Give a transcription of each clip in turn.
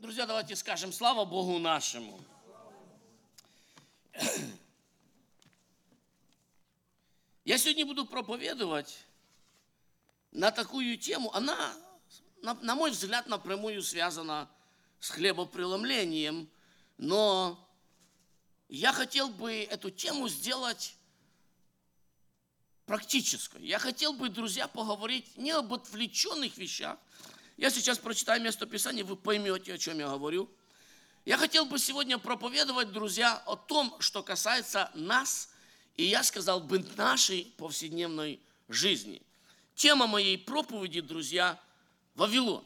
Друзья, давайте скажем слава Богу нашему. Я сегодня буду проповедовать на такую тему. Она, на мой взгляд, напрямую связана с хлебопреломлением, но я хотел бы эту тему сделать практической. Я хотел бы, друзья, поговорить не об отвлеченных вещах. Я сейчас прочитаю место Писания, вы поймете, о чем я говорю. Я хотел бы сегодня проповедовать, друзья, о том, что касается нас, и я сказал бы, нашей повседневной жизни. Тема моей проповеди, друзья, Вавилон.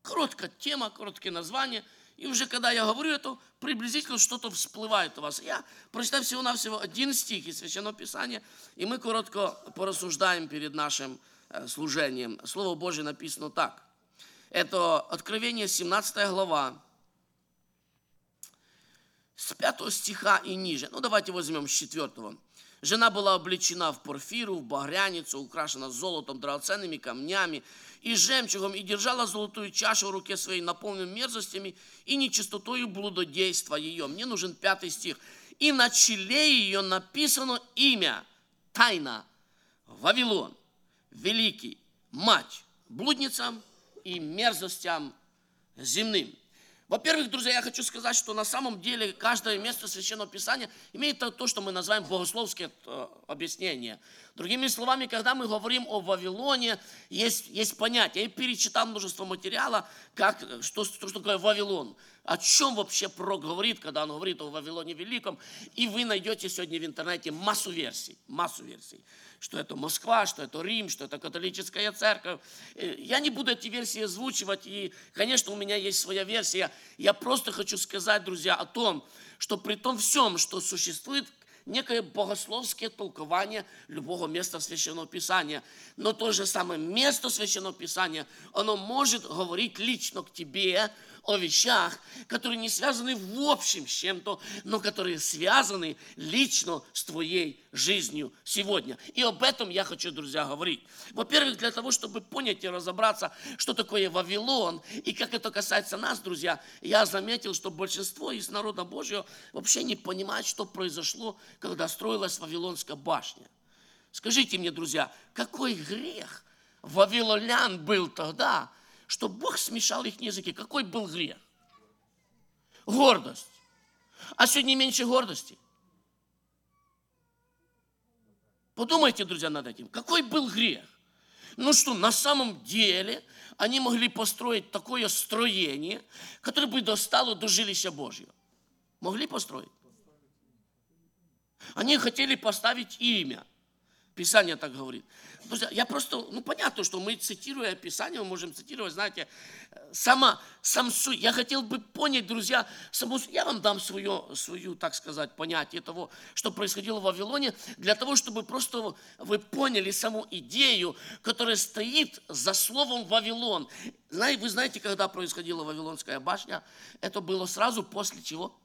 Короткая тема, короткое название. И уже когда я говорю это, приблизительно что-то всплывает у вас. Я прочитаю всего-навсего один стих из Священного Писания, и мы коротко порассуждаем перед нашим служением. Слово Божие написано так. Это Откровение, 17 глава, с 5 стиха и ниже. Ну, давайте возьмем с 4. «Жена была облечена в порфиру, в багряницу, украшена золотом, драгоценными камнями и жемчугом, и держала золотую чашу в руке своей, наполненную мерзостями и нечистотою блудодейства ее». Мне нужен 5 стих. «И на челе ее написано имя, тайна, Вавилон, великий, мать блудницам и мерзостям земным». Во-первых, друзья, я хочу сказать, что на самом деле каждое место Священного Писания имеет то, что мы называем богословские объяснения. Другими словами, когда мы говорим о Вавилоне, есть понятие. Я перечитал множество материала, что такое Вавилон, о чем вообще пророк говорит, когда он говорит о Вавилоне Великом. И вы найдете сегодня в интернете массу версий. Что это Москва, что это Рим, что это католическая церковь. Я не буду эти версии озвучивать, и, конечно, у меня есть своя версия. Я просто хочу сказать, друзья, о том, что при том всем, что существует некое богословское толкование любого места Священного Писания. Но то же самое место Священного Писания, оно может говорить лично к тебе о вещах, которые не связаны в общем с чем-то, но которые связаны лично с твоей жизнью сегодня. И об этом я хочу, друзья, говорить. Во-первых, для того, чтобы понять и разобраться, что такое Вавилон, и как это касается нас, друзья, я заметил, что большинство из народа Божьего вообще не понимает, что произошло, когда строилась Вавилонская башня. Скажите мне, друзья, какой грех вавилонян был тогда, что Бог смешал их языки? Какой был грех? Гордость. А сегодня меньше гордости. Подумайте, друзья, над этим. Какой был грех? Ну что, на самом деле они могли построить такое строение, которое бы достало до жилища Божьего. Могли построить? Они хотели поставить имя. Писание так говорит. Друзья, я просто, понятно, что мы, цитируя Писание, мы можем цитировать, знаете, сам суть. Я хотел бы понять, друзья, я вам дам свое, так сказать, понятие того, что происходило в Вавилоне, для того, чтобы просто вы поняли саму идею, которая стоит за словом «Вавилон». Вы знаете, когда происходила Вавилонская башня? Это было сразу после чего?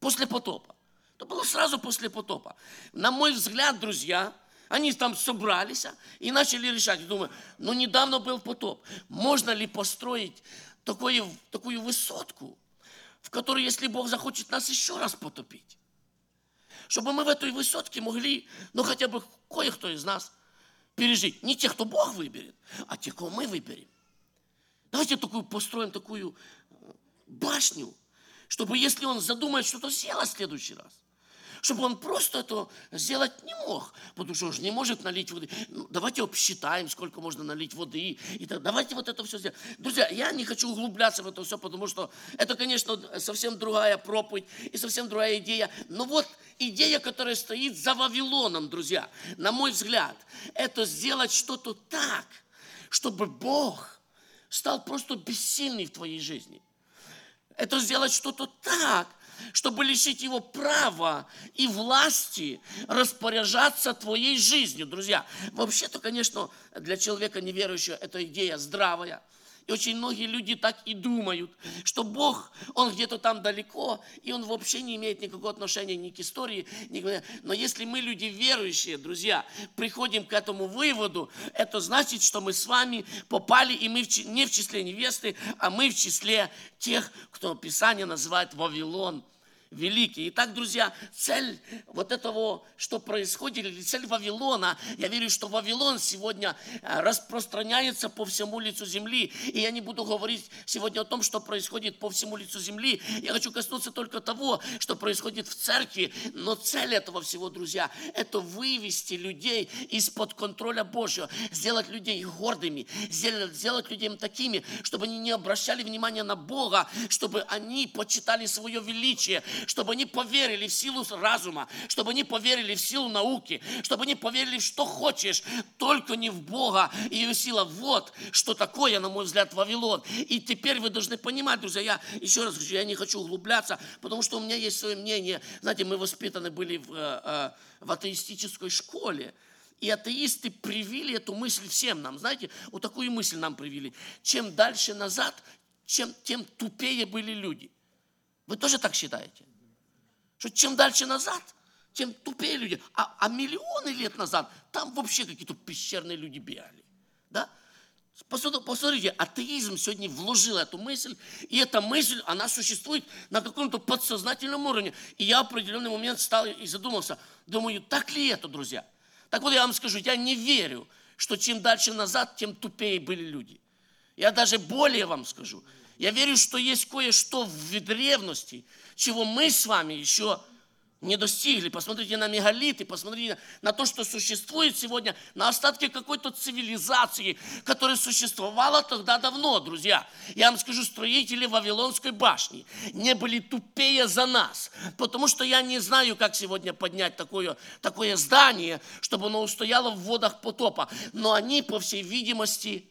После потопа. Это было сразу после потопа. На мой взгляд, друзья, они там собрались и начали решать. Думаю, недавно был потоп. Можно ли построить такую высотку, в которой, если Бог захочет нас еще раз потопить? Чтобы мы в этой высотке могли, хотя бы кое-кто из нас пережить. Не тех, кто Бог выберет, а тех, кого мы выберем. Давайте построим такую башню, чтобы, если он задумает что-то сделать в следующий раз, чтобы он просто это сделать не мог, потому что он же не может налить воды. Давайте обсчитаем, сколько можно налить воды. И так, давайте это все сделаем. Друзья, я не хочу углубляться в это все, потому что это, конечно, совсем другая проповедь и совсем другая идея. Но идея, которая стоит за Вавилоном, друзья, на мой взгляд, это сделать что-то так, чтобы Бог стал просто бессильным в твоей жизни. Это сделать что-то так, чтобы лишить его права и власти распоряжаться твоей жизнью, друзья. Вообще-то, конечно, для человека неверующего эта идея здравая. И очень многие люди так и думают, что Бог, Он где-то там далеко, и Он вообще не имеет никакого отношения ни к истории, ни к... Но если мы, люди верующие, друзья, приходим к этому выводу, это значит, что мы с вами попали, и мы не в числе невесты, а мы в числе тех, кто Писание называет Вавилон Великий. Итак, друзья, цель вот этого, что происходит, или цель Вавилона, я верю, что Вавилон сегодня распространяется по всему лицу земли. И я не буду говорить сегодня о том, что происходит по всему лицу земли. Я хочу коснуться только того, что происходит в церкви. Но цель этого всего, друзья, это вывести людей из-под контроля Божьего, сделать людей гордыми, сделать людей такими, чтобы они не обращали внимания на Бога, чтобы они почитали свое величие, чтобы они поверили в силу разума, чтобы они поверили в силу науки, чтобы они поверили в что хочешь, только не в Бога и ее сила. Вот что такое, на мой взгляд, Вавилон. И теперь вы должны понимать, друзья, я еще раз хочу, я не хочу углубляться, потому что у меня есть свое мнение. Знаете, мы воспитаны были в атеистической школе, и атеисты привили эту мысль всем нам. Знаете, вот такую мысль нам привили. Чем дальше назад, тем тупее были люди. Вы тоже так считаете? Что чем дальше назад, тем тупее люди. А миллионы лет назад там вообще какие-то пещерные люди бегали. Да? Посмотрите, атеизм сегодня вложил эту мысль, и эта мысль, она существует на каком-то подсознательном уровне. И я в определенный момент встал и задумался, думаю, так ли это, друзья? Так вот я вам скажу, я не верю, что чем дальше назад, тем тупее были люди. Я даже более вам скажу. Я верю, что есть кое-что в древности, чего мы с вами еще не достигли. Посмотрите на мегалиты, посмотрите на то, что существует сегодня, на остатки какой-то цивилизации, которая существовала тогда давно, друзья. Я вам скажу, строители Вавилонской башни не были тупее за нас, потому что я не знаю, как сегодня поднять такое здание, чтобы оно устояло в водах потопа. Но они, по всей видимости,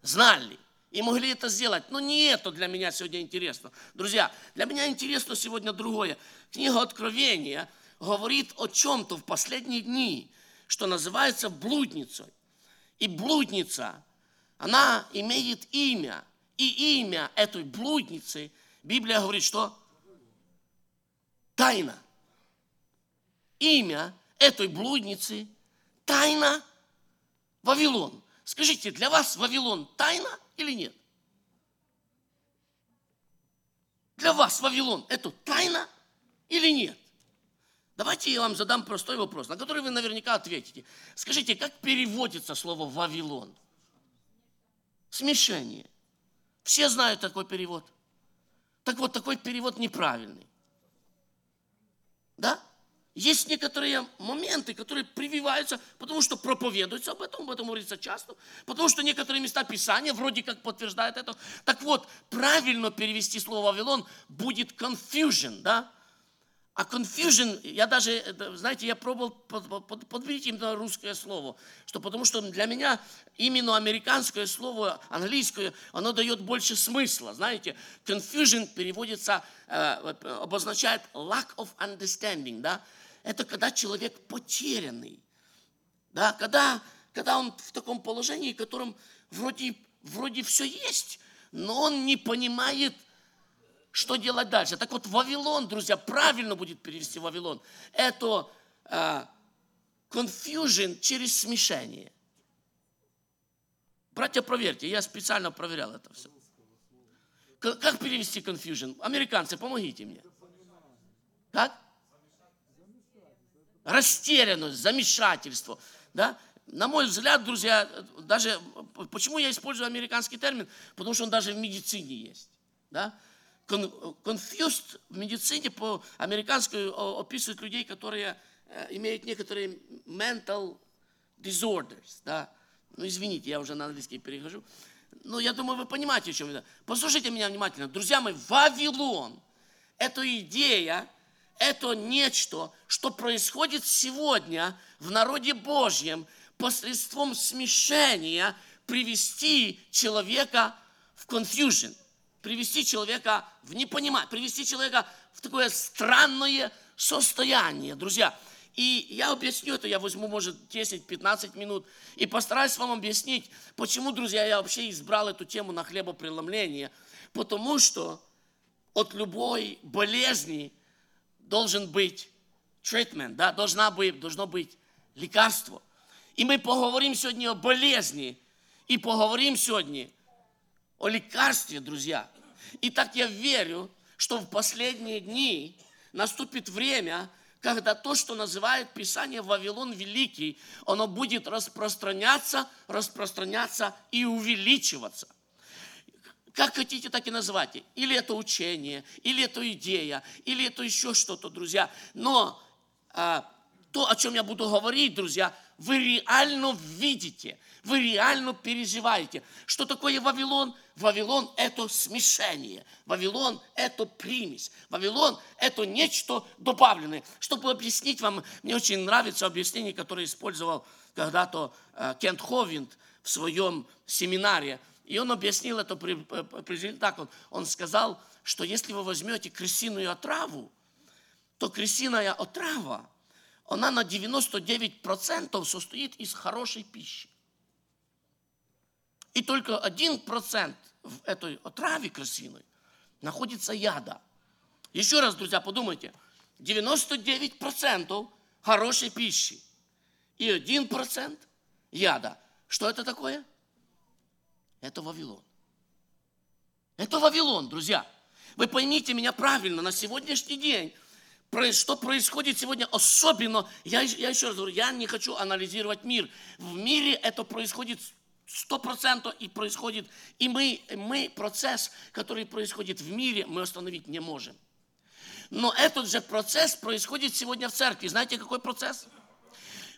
знали. И могли это сделать. Но не это для меня сегодня интересно. Друзья, для меня интересно сегодня другое. Книга Откровения говорит о чем-то в последние дни, что называется блудницей. И блудница, она имеет имя. И имя этой блудницы, Библия говорит, что? Тайна. Имя этой блудницы – тайна Вавилон. Скажите, для вас Вавилон – тайна? Или нет? Для вас Вавилон – это тайна или нет? Давайте я вам задам простой вопрос, на который вы наверняка ответите. Скажите, как переводится слово «Вавилон»? Смешение. Все знают такой перевод. Так вот, такой перевод неправильный. Да? Есть некоторые моменты, которые прививаются, потому что проповедуются об этом говорится часто, потому что некоторые места Писания вроде как подтверждают это. Так вот, правильно перевести слово «Вавилон» будет «confusion», да? А «confusion», я даже, знаете, я пробовал подберить именно русское слово, потому что для меня именно американское слово, английское, оно дает больше смысла, знаете. «Confusion» переводится, обозначает «lack of understanding», да? Это когда человек потерянный, да, когда он в таком положении, в котором вроде все есть, но он не понимает, что делать дальше. Так вот, Вавилон, друзья, правильно будет перевести Вавилон, это confusion через смешение. Братья, проверьте, я специально проверял это все. Как перевести confusion? Американцы, помогите мне. Как? Растерянность, замешательство. Да? На мой взгляд, друзья, даже почему я использую американский термин? Потому что он даже в медицине есть. Да? Confused в медицине по-американски описывают людей, которые имеют некоторые mental disorders. Да? Ну, извините, я уже на английский перехожу. Но я думаю, вы понимаете, о чем я. Послушайте меня внимательно. Друзья мои, Вавилон – это идея, это нечто, что происходит сегодня в народе Божьем посредством смешения привести человека в confusion, привести человека в непонимание, привести человека в такое странное состояние, друзья. И я объясню это, я возьму, может, 10-15 минут, и постараюсь вам объяснить, почему, друзья, я вообще избрал эту тему на хлебопреломление. Потому что от любой болезни должен быть treatment, да, должно быть лекарство. И мы поговорим сегодня о болезни, и поговорим сегодня о лекарстве, друзья. И так я верю, что в последние дни наступит время, когда то, что называет Писание Вавилон Великий, оно будет распространяться и увеличиваться. Как хотите, так и называйте. Или это учение, или это идея, или это еще что-то, друзья. Но то, о чем я буду говорить, друзья, вы реально видите, вы реально переживаете. Что такое Вавилон? Вавилон – это смешение. Вавилон – это примесь. Вавилон – это нечто добавленное. Чтобы объяснить вам, мне очень нравится объяснение, которое использовал когда-то Кент Ховинд в своем семинаре. И он объяснил это так. Он сказал, что если вы возьмете крысиную отраву, то крысиная отрава, она на 99% состоит из хорошей пищи. И только 1% в этой отраве крысиной находится яда. Еще раз, друзья, подумайте. 99% хорошей пищи и 1% яда. Что это такое? Это Вавилон. Это Вавилон, друзья. Вы поймите меня правильно, на сегодняшний день что происходит сегодня особенно, я еще раз говорю, я не хочу анализировать мир. В мире это происходит 100% и происходит, и мы процесс, который происходит в мире, мы остановить не можем. Но этот же процесс происходит сегодня в церкви. Знаете, какой процесс?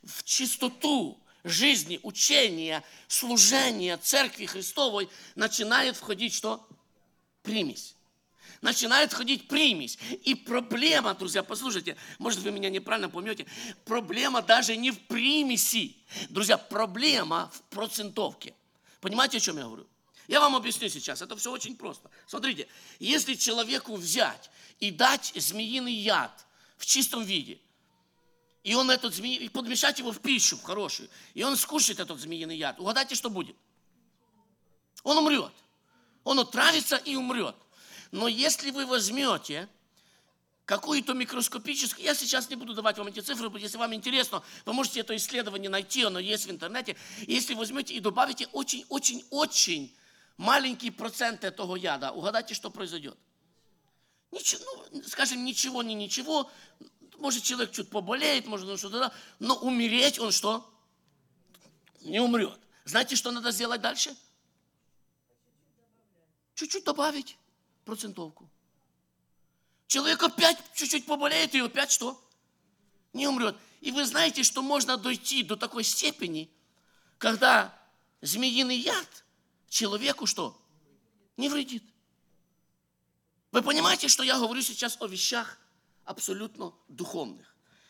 В чистоту жизни, учения, служения Церкви Христовой начинает входить что? Примесь. Начинает ходить примесь. И проблема, друзья, послушайте, может, вы меня неправильно поймете, проблема даже не в примеси. Друзья, проблема в процентовке. Понимаете, о чем я говорю? Я вам объясню сейчас, это все очень просто. Смотрите, если человеку взять и дать змеиный яд в чистом виде, и он этот змеиный, подмешать его в пищу, в хорошую, и он скушает этот змеиный яд, угадайте, что будет? Он умрет. Он отравится и умрет. Но если вы возьмете какую-то микроскопическую... Я сейчас не буду давать вам эти цифры, если вам интересно, вы можете это исследование найти, оно есть в интернете. Если возьмете и добавите очень-очень-очень маленький процент этого яда, угадайте, что произойдет. Ничего. Может, человек чуть поболеет, может, что-то... Но умереть он что? Не умрет. Знаете, что надо сделать дальше? Чуть-чуть добавить процентовку. Человек опять чуть-чуть поболеет, и опять что? Не умрет. И вы знаете, что можно дойти до такой степени, когда змеиный яд человеку что? Не вредит. Вы понимаете, что я говорю сейчас о вещах абсолютно духовных?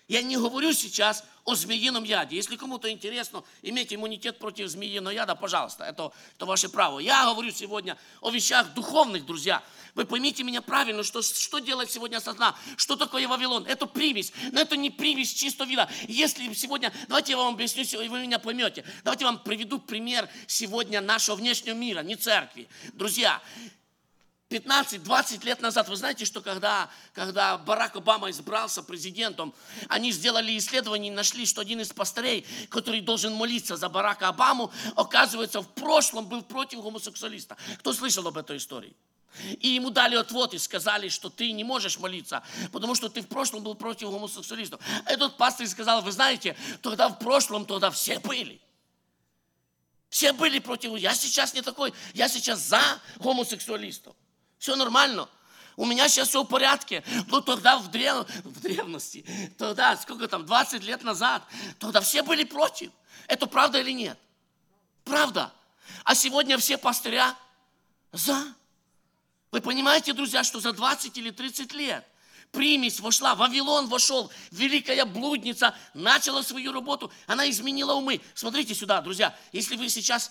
Я не говорю сейчас о змеином яде. Если кому-то интересно иметь иммунитет против змеиного яда, пожалуйста, это ваше право. Я говорю сегодня о вещах духовных, друзья. Вы поймите меня правильно, что делает сегодня сатана, что такое Вавилон. Это примесь, но это не примесь чистого вида. Если сегодня, давайте я вам объясню, и вы меня поймете. Давайте я вам приведу пример сегодня нашего внешнего мира, не церкви. Друзья, 15-20 лет назад, вы знаете, что когда Барак Обама избрался президентом, они сделали исследование и нашли, что один из пастырей, который должен молиться за Барака Обаму, оказывается, в прошлом был против гомосексуалиста. Кто слышал об этой истории? И ему дали отвод и сказали, что ты не можешь молиться, потому что ты в прошлом был против гомосексуалистов. Этот пастырь сказал, вы знаете, тогда в прошлом тогда все были. Все были против, я сейчас не такой, я сейчас за гомосексуалистов. Все нормально. У меня сейчас все в порядке. Но тогда в древности, тогда, 20 лет назад, тогда все были против. Это правда или нет? Правда. А сегодня все пастыря за. Вы понимаете, друзья, что за 20 или 30 лет примесь вошла, Вавилон вошел, великая блудница начала свою работу, она изменила умы. Смотрите сюда, друзья, если вы сейчас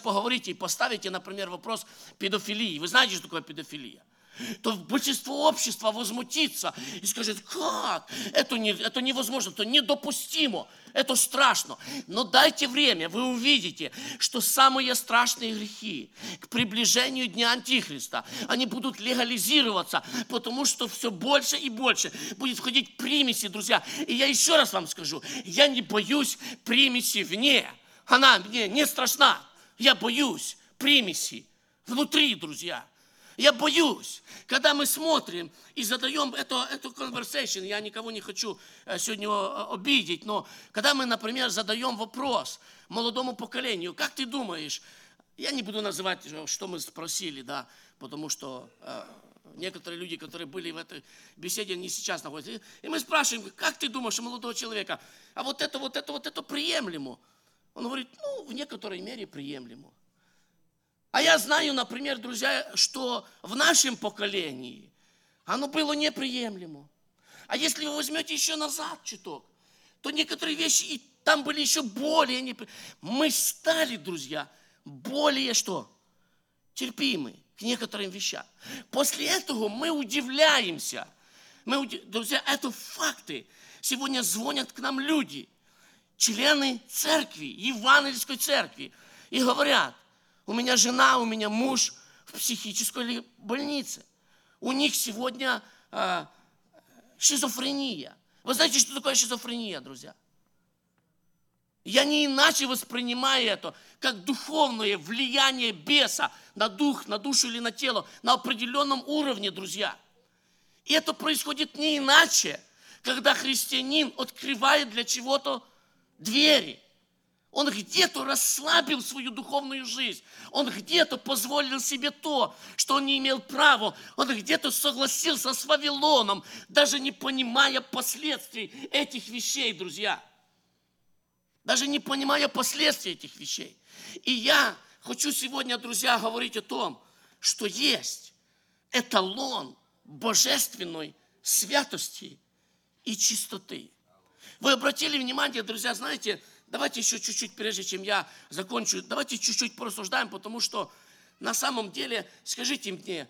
поговорите и поставите, например, вопрос педофилии, вы знаете, что такое педофилия? то большинство общества возмутится и скажет, как? Это невозможно, это недопустимо, это страшно. Но дайте время, вы увидите, что самые страшные грехи к приближению Дня Антихриста, они будут легализироваться, потому что все больше и больше будет входить примеси, друзья. И я еще раз вам скажу, я не боюсь примеси вне. Она мне не страшна. Я боюсь примеси внутри, друзья. Я боюсь, когда мы смотрим и задаем эту conversation, я никого не хочу сегодня обидеть, но когда мы, например, задаем вопрос молодому поколению, как ты думаешь, я не буду называть, что мы спросили, да, потому что некоторые люди, которые были в этой беседе, они сейчас находятся. И мы спрашиваем, как ты думаешь, молодого человека, а вот это приемлемо? Он говорит, ну, в некоторой мере приемлемо. А я знаю, например, друзья, что в нашем поколении оно было неприемлемо. А если вы возьмете еще назад чуток, то некоторые вещи и там были еще более неприемлемы. Мы стали, друзья, более что? Терпимы к некоторым вещам. После этого мы удивляемся. Друзья, это факты. Сегодня звонят к нам люди, члены церкви, евангельской церкви, и говорят, у меня жена, у меня муж в психической больнице. У них сегодня шизофрения. Вы знаете, что такое шизофрения, друзья? Я не иначе воспринимаю это, как духовное влияние беса на дух, на душу или на тело, на определенном уровне, друзья. И это происходит не иначе, когда христианин открывает для чего-то двери. Он где-то расслабил свою духовную жизнь. Он где-то позволил себе то, что он не имел права. Он где-то согласился с Вавилоном, даже не понимая последствий этих вещей, друзья. Даже не понимая последствий этих вещей. И я хочу сегодня, друзья, говорить о том, что есть эталон божественной святости и чистоты. Вы обратили внимание, друзья, знаете, давайте еще чуть-чуть, прежде чем я закончу, давайте чуть-чуть порассуждаем, потому что на самом деле, скажите мне,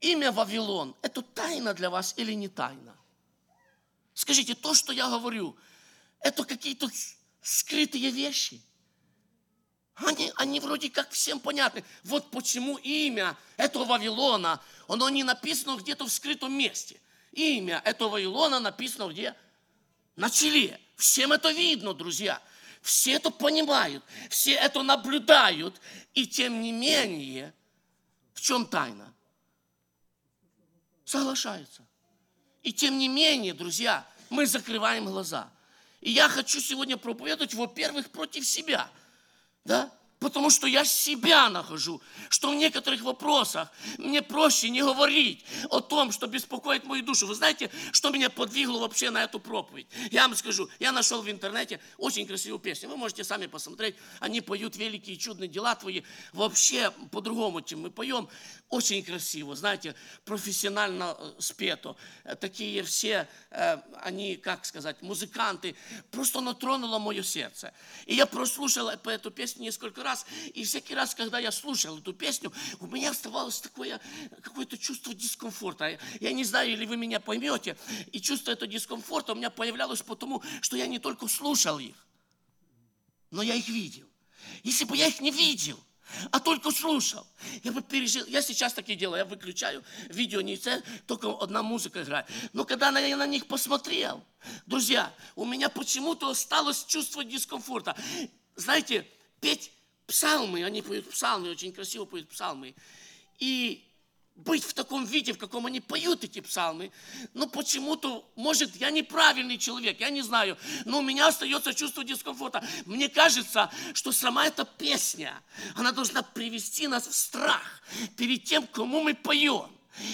имя Вавилон, это тайна для вас или не тайна? Скажите, то, что я говорю, это какие-то скрытые вещи. Они вроде как всем понятны. Вот почему имя этого Вавилона, оно не написано где-то в скрытом месте. Имя этого Вавилона написано где? На челе. Всем это видно, друзья. Все это понимают, все это наблюдают. И тем не менее, в чем тайна? Соглашаются. И тем не менее, друзья, мы закрываем глаза. И я хочу сегодня проповедовать, во-первых, против себя. Да? Потому что я себя нахожу, что в некоторых вопросах мне проще не говорить о том, что беспокоит мою душу. Вы знаете, что меня подвигло вообще на эту проповедь? Я вам скажу, я нашел в интернете очень красивую песню. Вы можете сами посмотреть. Они поют «Великие и чудные дела твои». Вообще по-другому, чем мы поем. Очень красиво, знаете, профессионально спето. Такие все, они, как сказать, музыканты. Просто оно тронуло мое сердце. И я прослушал эту песню несколько раз. И всякий раз, когда я слушал эту песню, у меня оставалось такое какое-то чувство дискомфорта. Я не знаю, или вы меня поймете. И чувство этого дискомфорта у меня появлялось потому, что я не только слушал их, но я их видел. Если бы я их не видел, а только слушал, я бы пережил. Я сейчас такие делаю, я выключаю видео, не цель, только одна музыка играет. Но когда я на них посмотрел, друзья, у меня почему-то осталось чувство дискомфорта. Знаете, петь псалмы, они поют псалмы, очень красиво поют псалмы. И быть в таком виде, в каком они поют эти псалмы, ну почему-то, может, я неправильный человек, я не знаю, но у меня остается чувство дискомфорта. Мне кажется, что сама эта песня, она должна привести нас в страх перед тем, кому мы поем.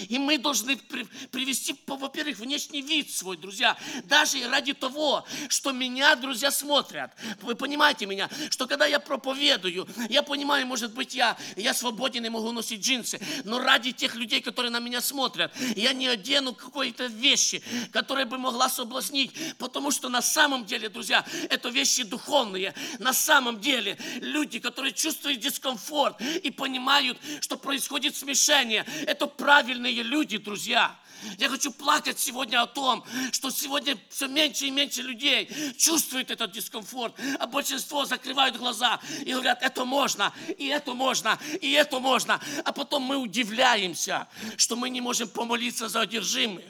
И мы должны привести, во-первых, внешний вид свой, друзья, даже ради того, что меня, друзья, смотрят. Вы понимаете меня, что когда я проповедую, я понимаю, может быть, я свободен и могу носить джинсы, но ради тех людей, которые на меня смотрят, я не одену какой-то вещи, которые бы могла соблазнить, потому что на самом деле, друзья, это вещи духовные. На самом деле люди, которые чувствуют дискомфорт и понимают, что происходит смешение, это правильно. правильные люди, друзья. Я хочу плакать сегодня о том, что сегодня все меньше и меньше людей чувствует этот дискомфорт, а большинство закрывают глаза и говорят, это можно, и это можно, и это можно. А потом мы удивляемся, что мы не можем помолиться за одержимых,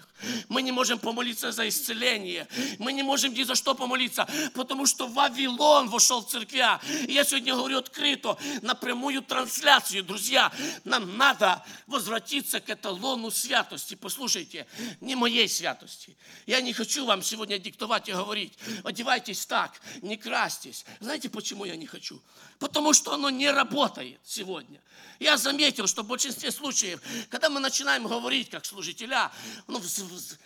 мы не можем помолиться за исцеление, мы не можем ни за что помолиться, потому что Вавилон вошел в церковь. И я сегодня говорю открыто, на прямую трансляцию, друзья, нам надо возвратиться к эталону святости. Послушайте, не моей святости. Я не хочу вам сегодня диктовать и говорить, одевайтесь так, не красьтесь. Знаете, почему я не хочу? Потому что оно не работает сегодня. Я заметил, что в большинстве случаев, когда мы начинаем говорить как служителя,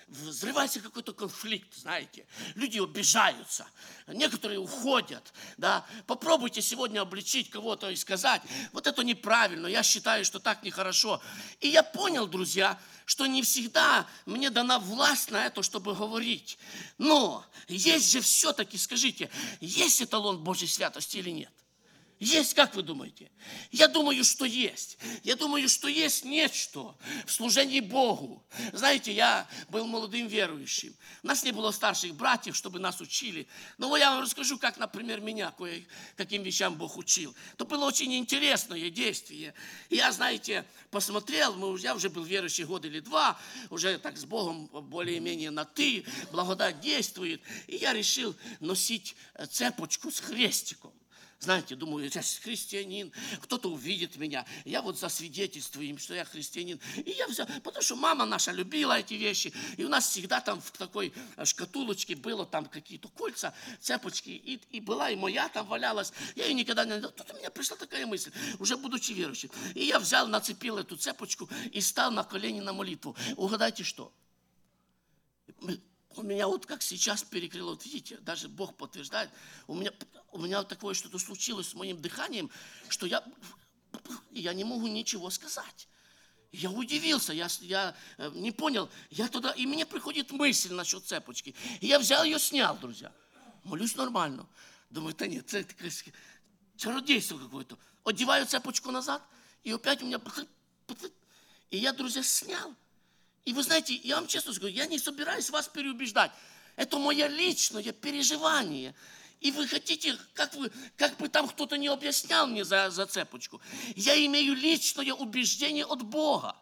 взрывается какой-то конфликт, знаете. Люди обижаются, некоторые уходят, да. Попробуйте сегодня обличить кого-то и сказать, вот это неправильно, я считаю, что так нехорошо. И я понял, друзья, что не всегда мне дана власть на это, чтобы говорить. Но есть же все-таки, скажите, есть эталон Божьей святости или нет? Есть, как вы думаете? Я думаю, что есть. Я думаю, что есть нечто в служении Богу. Знаете, я был молодым верующим. У нас не было старших братьев, чтобы нас учили. Но я вам расскажу, как, например, меня кое-каким вещам Бог учил. Это было очень интересное действие. Я, знаете, посмотрел, я уже был верующий год или два, уже так с Богом более-менее на «ты», благодать действует. И я решил носить цепочку с хрестиком. Знаете, думаю, я христианин, кто-то увидит меня, я вот засвидетельствую им, что я христианин. И я взял, потому что мама наша любила эти вещи, и у нас всегда там в такой шкатулочке было там какие-то кольца, цепочки, и была, и моя там валялась. Я ее никогда не... Тут у меня пришла такая мысль, уже будучи верующим. И я взял, нацепил эту цепочку и стал на колени на молитву. Угадайте, что? У меня вот как сейчас перекрыло, вот видите, даже Бог подтверждает, у меня такое что-то случилось с моим дыханием, что я не могу ничего сказать. Я удивился, я не понял, и мне приходит мысль насчет цепочки. И я взял ее, снял, друзья. Молюсь нормально. Думаю, да нет, это чародейство какое-то. Одеваю цепочку назад, и опять у меня... И я, друзья, снял. И вы знаете, я вам честно скажу, я не собираюсь вас переубеждать. Это мое личное переживание. И вы хотите, как бы там кто-то не объяснял мне за цепочку. Я имею личное убеждение от Бога.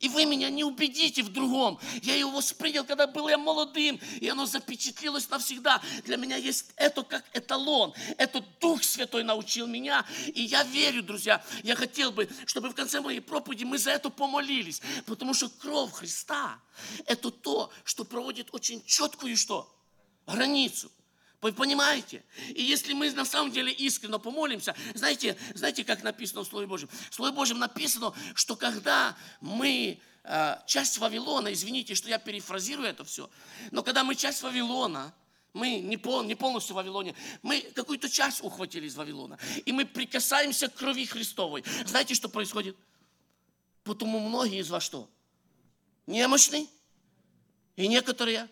И вы меня не убедите в другом. Я его воспринял, когда был я молодым, и оно запечатлилось навсегда. Для меня есть это как эталон. Это Дух Святой научил меня. И я верю, друзья, я хотел бы, чтобы в конце моей проповеди мы за это помолились. Потому что кровь Христа – это то, что проводит очень четкую что? Границу. Вы понимаете? И если мы на самом деле искренне помолимся, знаете, как написано в Слове Божьем? В Слове Божьем написано, что когда мы часть Вавилона, извините, что я перефразирую это все, но когда мы часть Вавилона, мы не полностью в Вавилоне, мы какую-то часть ухватили из Вавилона, и мы прикасаемся к крови Христовой. Знаете, что происходит? Потому многие из вас что? Немощны, и некоторые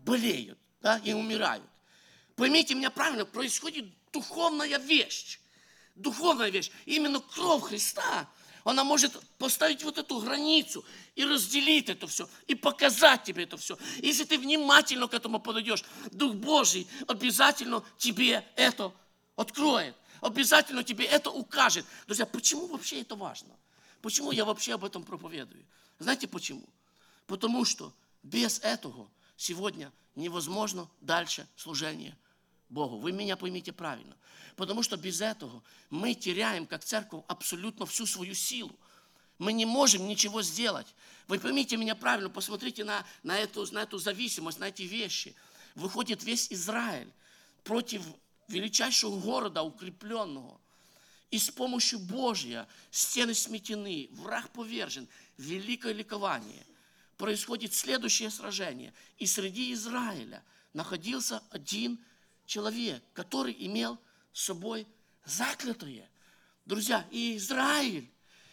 болеют, да, и умирают. Поймите меня правильно, происходит духовная вещь. Духовная вещь. Именно кровь Христа, она может поставить вот эту границу и разделить это все, и показать тебе это все. Если ты внимательно к этому подойдешь, Дух Божий обязательно тебе это откроет, обязательно тебе это укажет. Друзья, почему вообще это важно? Почему я вообще об этом проповедую? Знаете почему? Потому что без этого сегодня невозможно дальше служение Богу. Вы меня поймите правильно. Потому что без этого мы теряем, как церковь, абсолютно всю свою силу. Мы не можем ничего сделать. Вы поймите меня правильно, посмотрите на эту зависимость, на эти вещи. Выходит весь Израиль против величайшего города, укрепленного. И с помощью Божьей стены сметены, враг повержен, великое ликование. Происходит следующее сражение. И среди Израиля находился один человек, который имел с собой заклятое. Друзья, и Израиль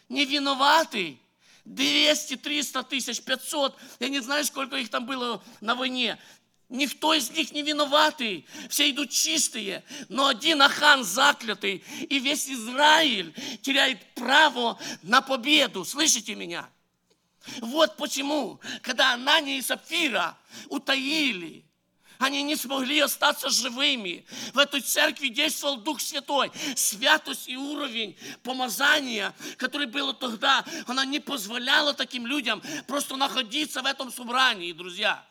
не виноватый. 200, 300 тысяч, 500, я не знаю, сколько их там было на войне. Никто из них не виноватый, все идут чистые, но один Ахан заклятый, и весь Израиль теряет право на победу. Слышите меня? Вот почему, когда Анания и Сапфира утаили, они не смогли остаться живыми. В этой церкви действовал Дух Святой. Святость и уровень помазания, который был тогда, она не позволяла таким людям просто находиться в этом собрании, друзья.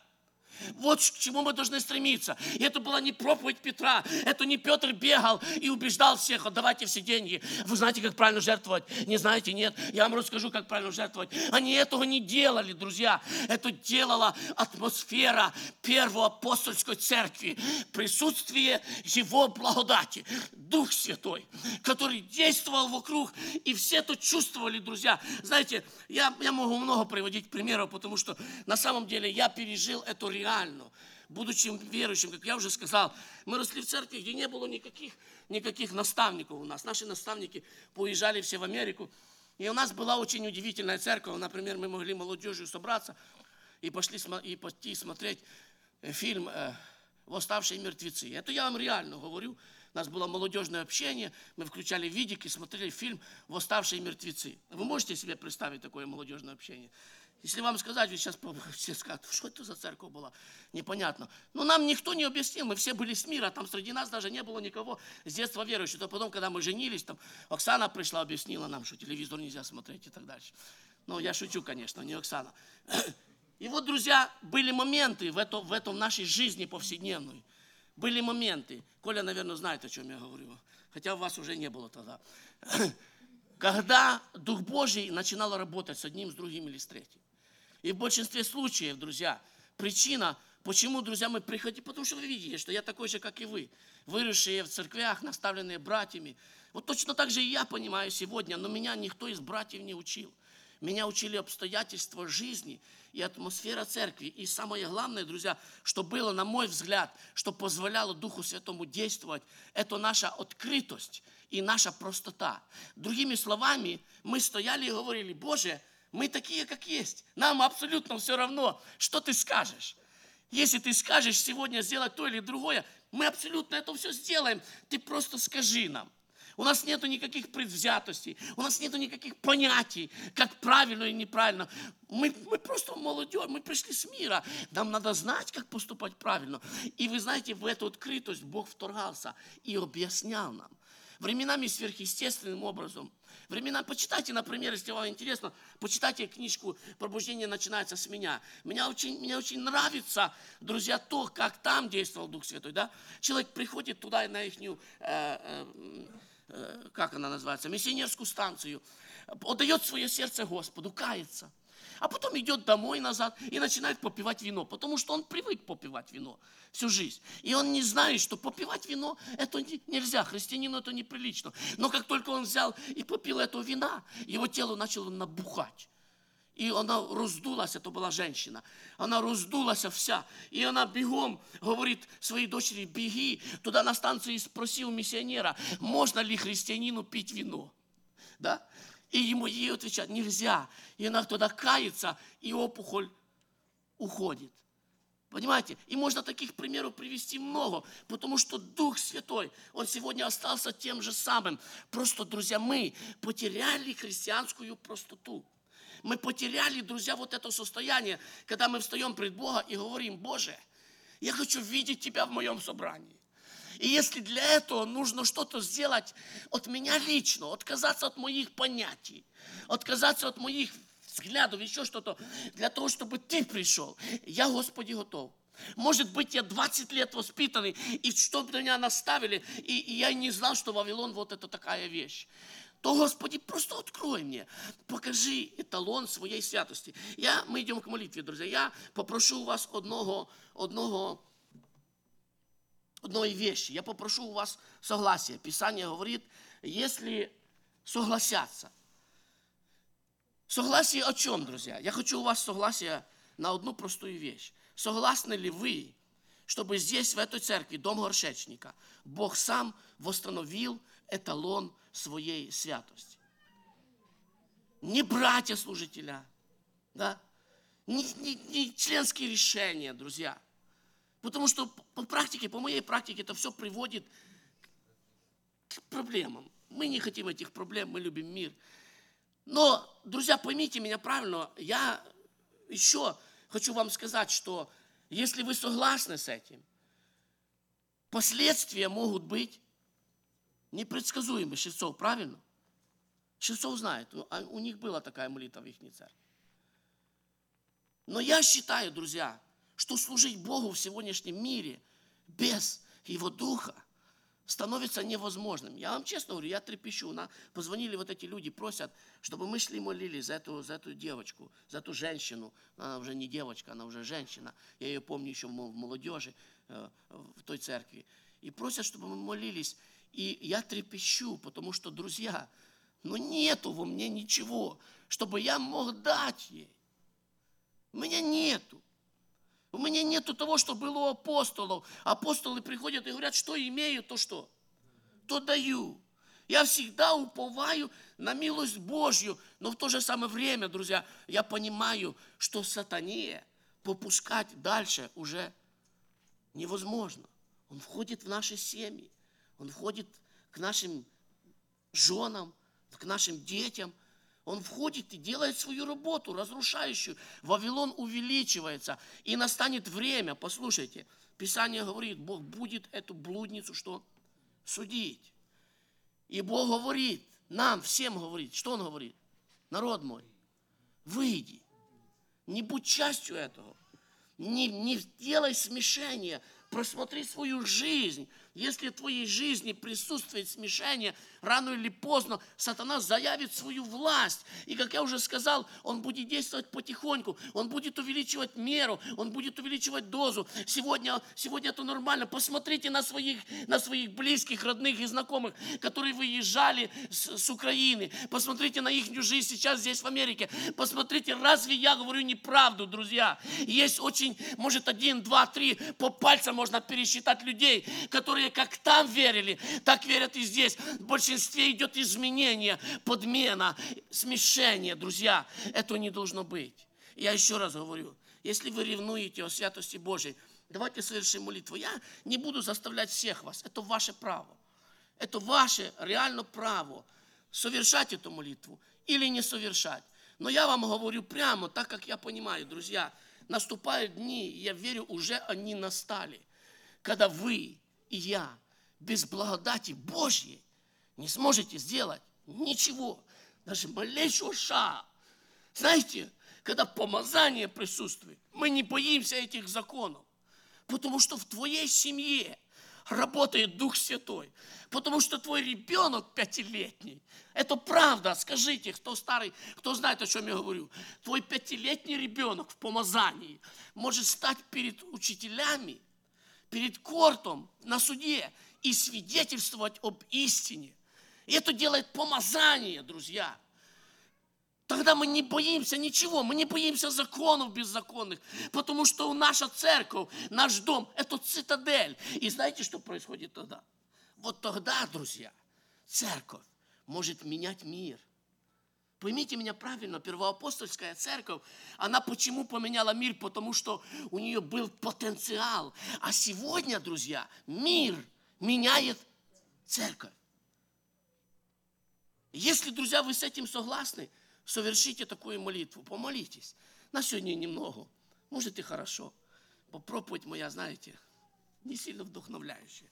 Вот к чему мы должны стремиться. И это была не проповедь Петра. Это не Петр бегал и убеждал всех: отдавайте все деньги. Вы знаете, как правильно жертвовать? Не знаете? Нет. Я вам расскажу, как правильно жертвовать. Они этого не делали, друзья. Это делала атмосфера Первой апостольской церкви. Присутствие Его благодати. Дух Святой, который действовал вокруг. И все это чувствовали, друзья. Знаете, я могу много приводить примеров, потому что на самом деле я пережил эту реальность. Реально, будучи верующим, как я уже сказал, мы росли в церкви, где не было никаких наставников у нас. Наши наставники поезжали все в Америку, и у нас была очень удивительная церковь. Например, мы могли молодежью собраться и пойти смотреть фильм «Восставшие мертвецы». Это я вам реально говорю. У нас было молодежное общение, мы включали видик и смотрели фильм «Восставшие мертвецы». Вы можете себе представить такое молодежное общение? Если вам сказать, вы сейчас все скажут: что это за церковь была? Непонятно. Но нам никто не объяснил, мы все были с мира, там среди нас даже не было никого с детства верующих. То потом, когда мы женились, там Оксана пришла, объяснила нам, что телевизор нельзя смотреть и так дальше. Ну, я шучу, конечно, не Оксана. И вот, друзья, были моменты в этом нашей жизни повседневной. Были моменты, Коля, наверное, знает, о чем я говорю, хотя у вас уже не было тогда. Когда Дух Божий начинал работать с одним, с другим или с третьим. И в большинстве случаев, друзья, причина, почему, друзья, мы приходим, потому что вы видите, что я такой же, как и вы, выросшие в церквях, наставленные братьями. Вот точно так же и я понимаю сегодня, но меня никто из братьев не учил. Меня учили обстоятельства жизни и атмосфера церкви. И самое главное, друзья, что было, на мой взгляд, что позволяло Духу Святому действовать, это наша открытость и наша простота. Другими словами, мы стояли и говорили: Боже, мы такие, как есть. Нам абсолютно все равно, что ты скажешь. Если ты скажешь сегодня сделать то или другое, мы абсолютно это все сделаем. Ты просто скажи нам. У нас нету никаких предвзятостей, у нас нету никаких понятий, как правильно и неправильно. Мы просто молодежь, мы пришли с мира. Нам надо знать, как поступать правильно. И вы знаете, в эту открытость Бог вторгался и объяснял нам. Временами сверхъестественным образом. Почитайте, например, если вам интересно, почитайте книжку «Пробуждение начинается с меня». Мне очень нравится, друзья, то, как там действовал Дух Святой. Да? Человек приходит туда, на их, как она называется, миссионерскую станцию, отдает свое сердце Господу, кается. А потом идет домой назад и начинает попивать вино, потому что он привык попивать вино всю жизнь. И он не знает, что попивать вино это нельзя, христианину это неприлично. Но как только он взял и попил этого вина, его тело начало набухать. И она раздулась, это была женщина, она раздулась вся. И она бегом говорит своей дочери: беги туда на станцию и спроси у миссионера, можно ли христианину пить вино. Да? И ей отвечают: нельзя. И она туда кается, и опухоль уходит. Понимаете? И можно таких примеров привести много, потому что Дух Святой, Он сегодня остался тем же самым. Просто, друзья, мы потеряли христианскую простоту. Мы потеряли, друзья, вот это состояние, когда мы встаем пред Бога и говорим: Боже, я хочу видеть Тебя в моем собрании. И если для этого нужно что-то сделать от меня лично, отказаться от моих понятий, отказаться от моих взглядов, еще что-то, для того, чтобы Ты пришел, я, Господи, готов. Может быть, я 20 лет воспитанный, и что бы меня наставили, и я не знал, что Вавилон вот это такая вещь. То, Господи, просто открой мне, покажи эталон своей святости. Мы идем к молитве, друзья. Я попрошу у вас одной вещи. Я попрошу у вас согласия. Писание говорит, если согласятся. Согласие о чем, друзья? Я хочу у вас согласия на одну простую вещь. Согласны ли вы, чтобы здесь, в этой церкви, дом горшечника, Бог сам восстановил эталон своей святости? Не братья-служителя, да? не членские решения, друзья. Потому что по моей практике, это все приводит к проблемам. Мы не хотим этих проблем, мы любим мир. Но, друзья, поймите меня правильно, я еще хочу вам сказать, что если вы согласны с этим, последствия могут быть непредсказуемы. Шевцов, правильно? Шевцов знает, у них была такая молитва в их церкви. Но я считаю, друзья, что служить Богу в сегодняшнем мире без Его Духа становится невозможным. Я вам честно говорю, я трепещу. Позвонили вот эти люди, просят, чтобы мы шли молились за эту девочку, за эту женщину. Она уже не девочка, она уже женщина. Я ее помню еще в молодежи, в той церкви. И просят, чтобы мы молились. И я трепещу, потому что, друзья, нету во мне ничего, чтобы я мог дать ей. У меня нету того, что было у апостолов. Апостолы приходят и говорят, что имею, то даю. Я всегда уповаю на милость Божью. Но в то же самое время, друзья, я понимаю, что сатане попускать дальше уже невозможно. Он входит в наши семьи, он входит к нашим женам, к нашим детям. Он входит и делает свою работу, разрушающую. Вавилон увеличивается. И настанет время, послушайте, Писание говорит, Бог будет эту блудницу судить. И Бог говорит, нам всем говорит, что Он говорит? Народ мой, выйди, не будь частью этого, не делай смешения, просмотри свою жизнь. Если в твоей жизни присутствует смешение, рано или поздно сатана заявит свою власть. И, как я уже сказал, он будет действовать потихоньку, он будет увеличивать меру, он будет увеличивать дозу. Сегодня это нормально. Посмотрите на своих близких, родных и знакомых, которые выезжали с Украины. Посмотрите на их жизнь сейчас здесь, в Америке. Посмотрите, разве я говорю неправду, друзья? Есть очень, может, 1, 2, 3, по пальцам можно пересчитать людей, которые как там верили, так верят и здесь. В большинстве идет изменение, подмена, смешение, друзья. Этого не должно быть. Я еще раз говорю, если вы ревнуете о святости Божьей, давайте совершим молитву. Я не буду заставлять всех вас. Это ваше право. Это ваше реально право совершать эту молитву или не совершать. Но я вам говорю прямо, так как я понимаю, друзья, наступают дни, я верю, уже они настали, когда вы и я без благодати Божьей не сможете сделать ничего, даже малейшего шага. Знаете, когда помазание присутствует, мы не боимся этих законов, потому что в твоей семье работает Дух Святой, потому что твой ребенок 5-летний. Это правда, скажите, кто старый, кто знает, о чем я говорю. Твой 5-летний ребенок в помазании может стать перед учителями, перед кортом на суде и свидетельствовать об истине. И это делает помазание, друзья. Тогда мы не боимся ничего, мы не боимся законов беззаконных, потому что наша церковь, наш дом – это цитадель. И знаете, что происходит тогда? Вот тогда, друзья, церковь может менять мир. Поймите меня правильно, первоапостольская церковь, она почему поменяла мир? Потому что у нее был потенциал. А сегодня, друзья, мир меняет церковь. Если, друзья, вы с этим согласны, совершите такую молитву, помолитесь. На сегодня немного, может и хорошо. Проповедь моя, знаете, не сильно вдохновляющая.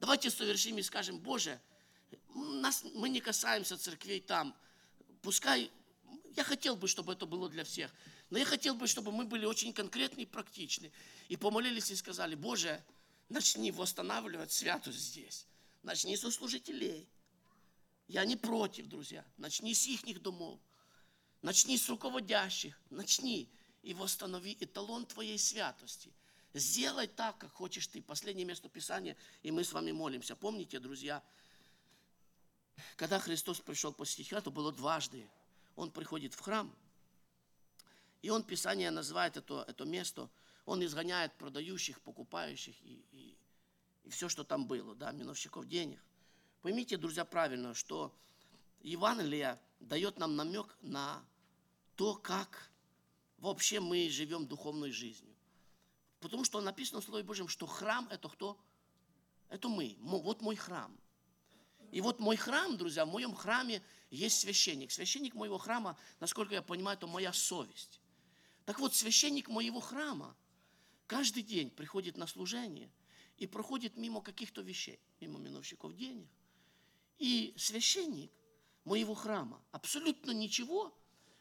Давайте совершим и скажем: Боже, мы не касаемся церквей там. Пускай, я хотел бы, чтобы это было для всех, но я хотел бы, чтобы мы были очень конкретны и практичны. И помолились и сказали: Боже, начни восстанавливать святость здесь. Начни со служителей. Я не против, друзья. Начни с их домов. Начни с руководящих. Начни и восстанови эталон твоей святости. Сделай так, как хочешь ты. Последнее место Писания, и мы с вами молимся. Помните, друзья, когда Христос пришел после стиха, то было дважды. Он приходит в храм, и он, Писание называет это место, он изгоняет продающих, покупающих и все, что там было, да, миновщиков денег. Поймите, друзья, правильно, что Евангелие дает нам намек на то, как вообще мы живем духовной жизнью. Потому что написано в Слове Божьем, что храм – это кто? Это мы. Вот мой храм. И вот мой храм, друзья, в моем храме есть священник. Священник моего храма, насколько я понимаю, это моя совесть. Так вот, священник моего храма каждый день приходит на служение и проходит мимо каких-то вещей, мимо миновщиков денег. И священник моего храма абсолютно ничего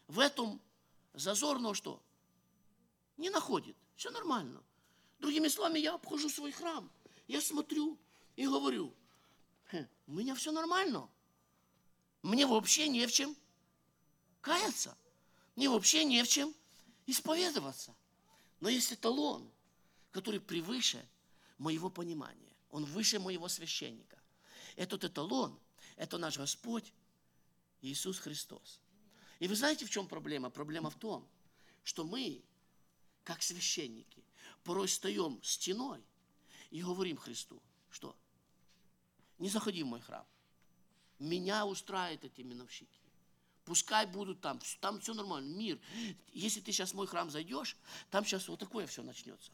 в этом зазорного что? Не находит. Все нормально. Другими словами, я обхожу свой храм, я смотрю и говорю, у меня все нормально, мне вообще не в чем каяться, мне вообще не в чем исповедоваться. Но есть эталон, который превыше моего понимания, он выше моего священника. Этот эталон – это наш Господь Иисус Христос. И вы знаете, в чем проблема? Проблема в том, что мы, как священники, порой стоим стеной и говорим Христу, что не заходи в мой храм, меня устраивают эти миновщики, пускай будут там все нормально, мир. Если ты сейчас в мой храм зайдешь, там сейчас вот такое все начнется,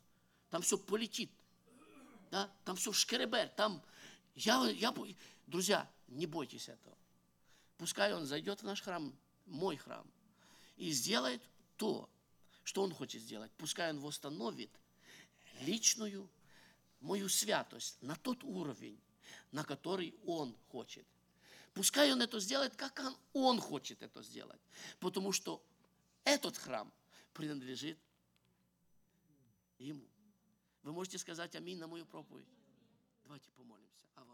там все полетит, да? Там все шкеребер, там я... Друзья, не бойтесь этого. Пускай он зайдет в наш храм, мой храм, и сделает то, что он хочет сделать. Пускай он восстановит личную мою святость на тот уровень, на который он хочет. Пускай он это сделает, как он хочет это сделать. Потому что этот храм принадлежит ему. Вы можете сказать аминь на мою проповедь? Давайте помолимся.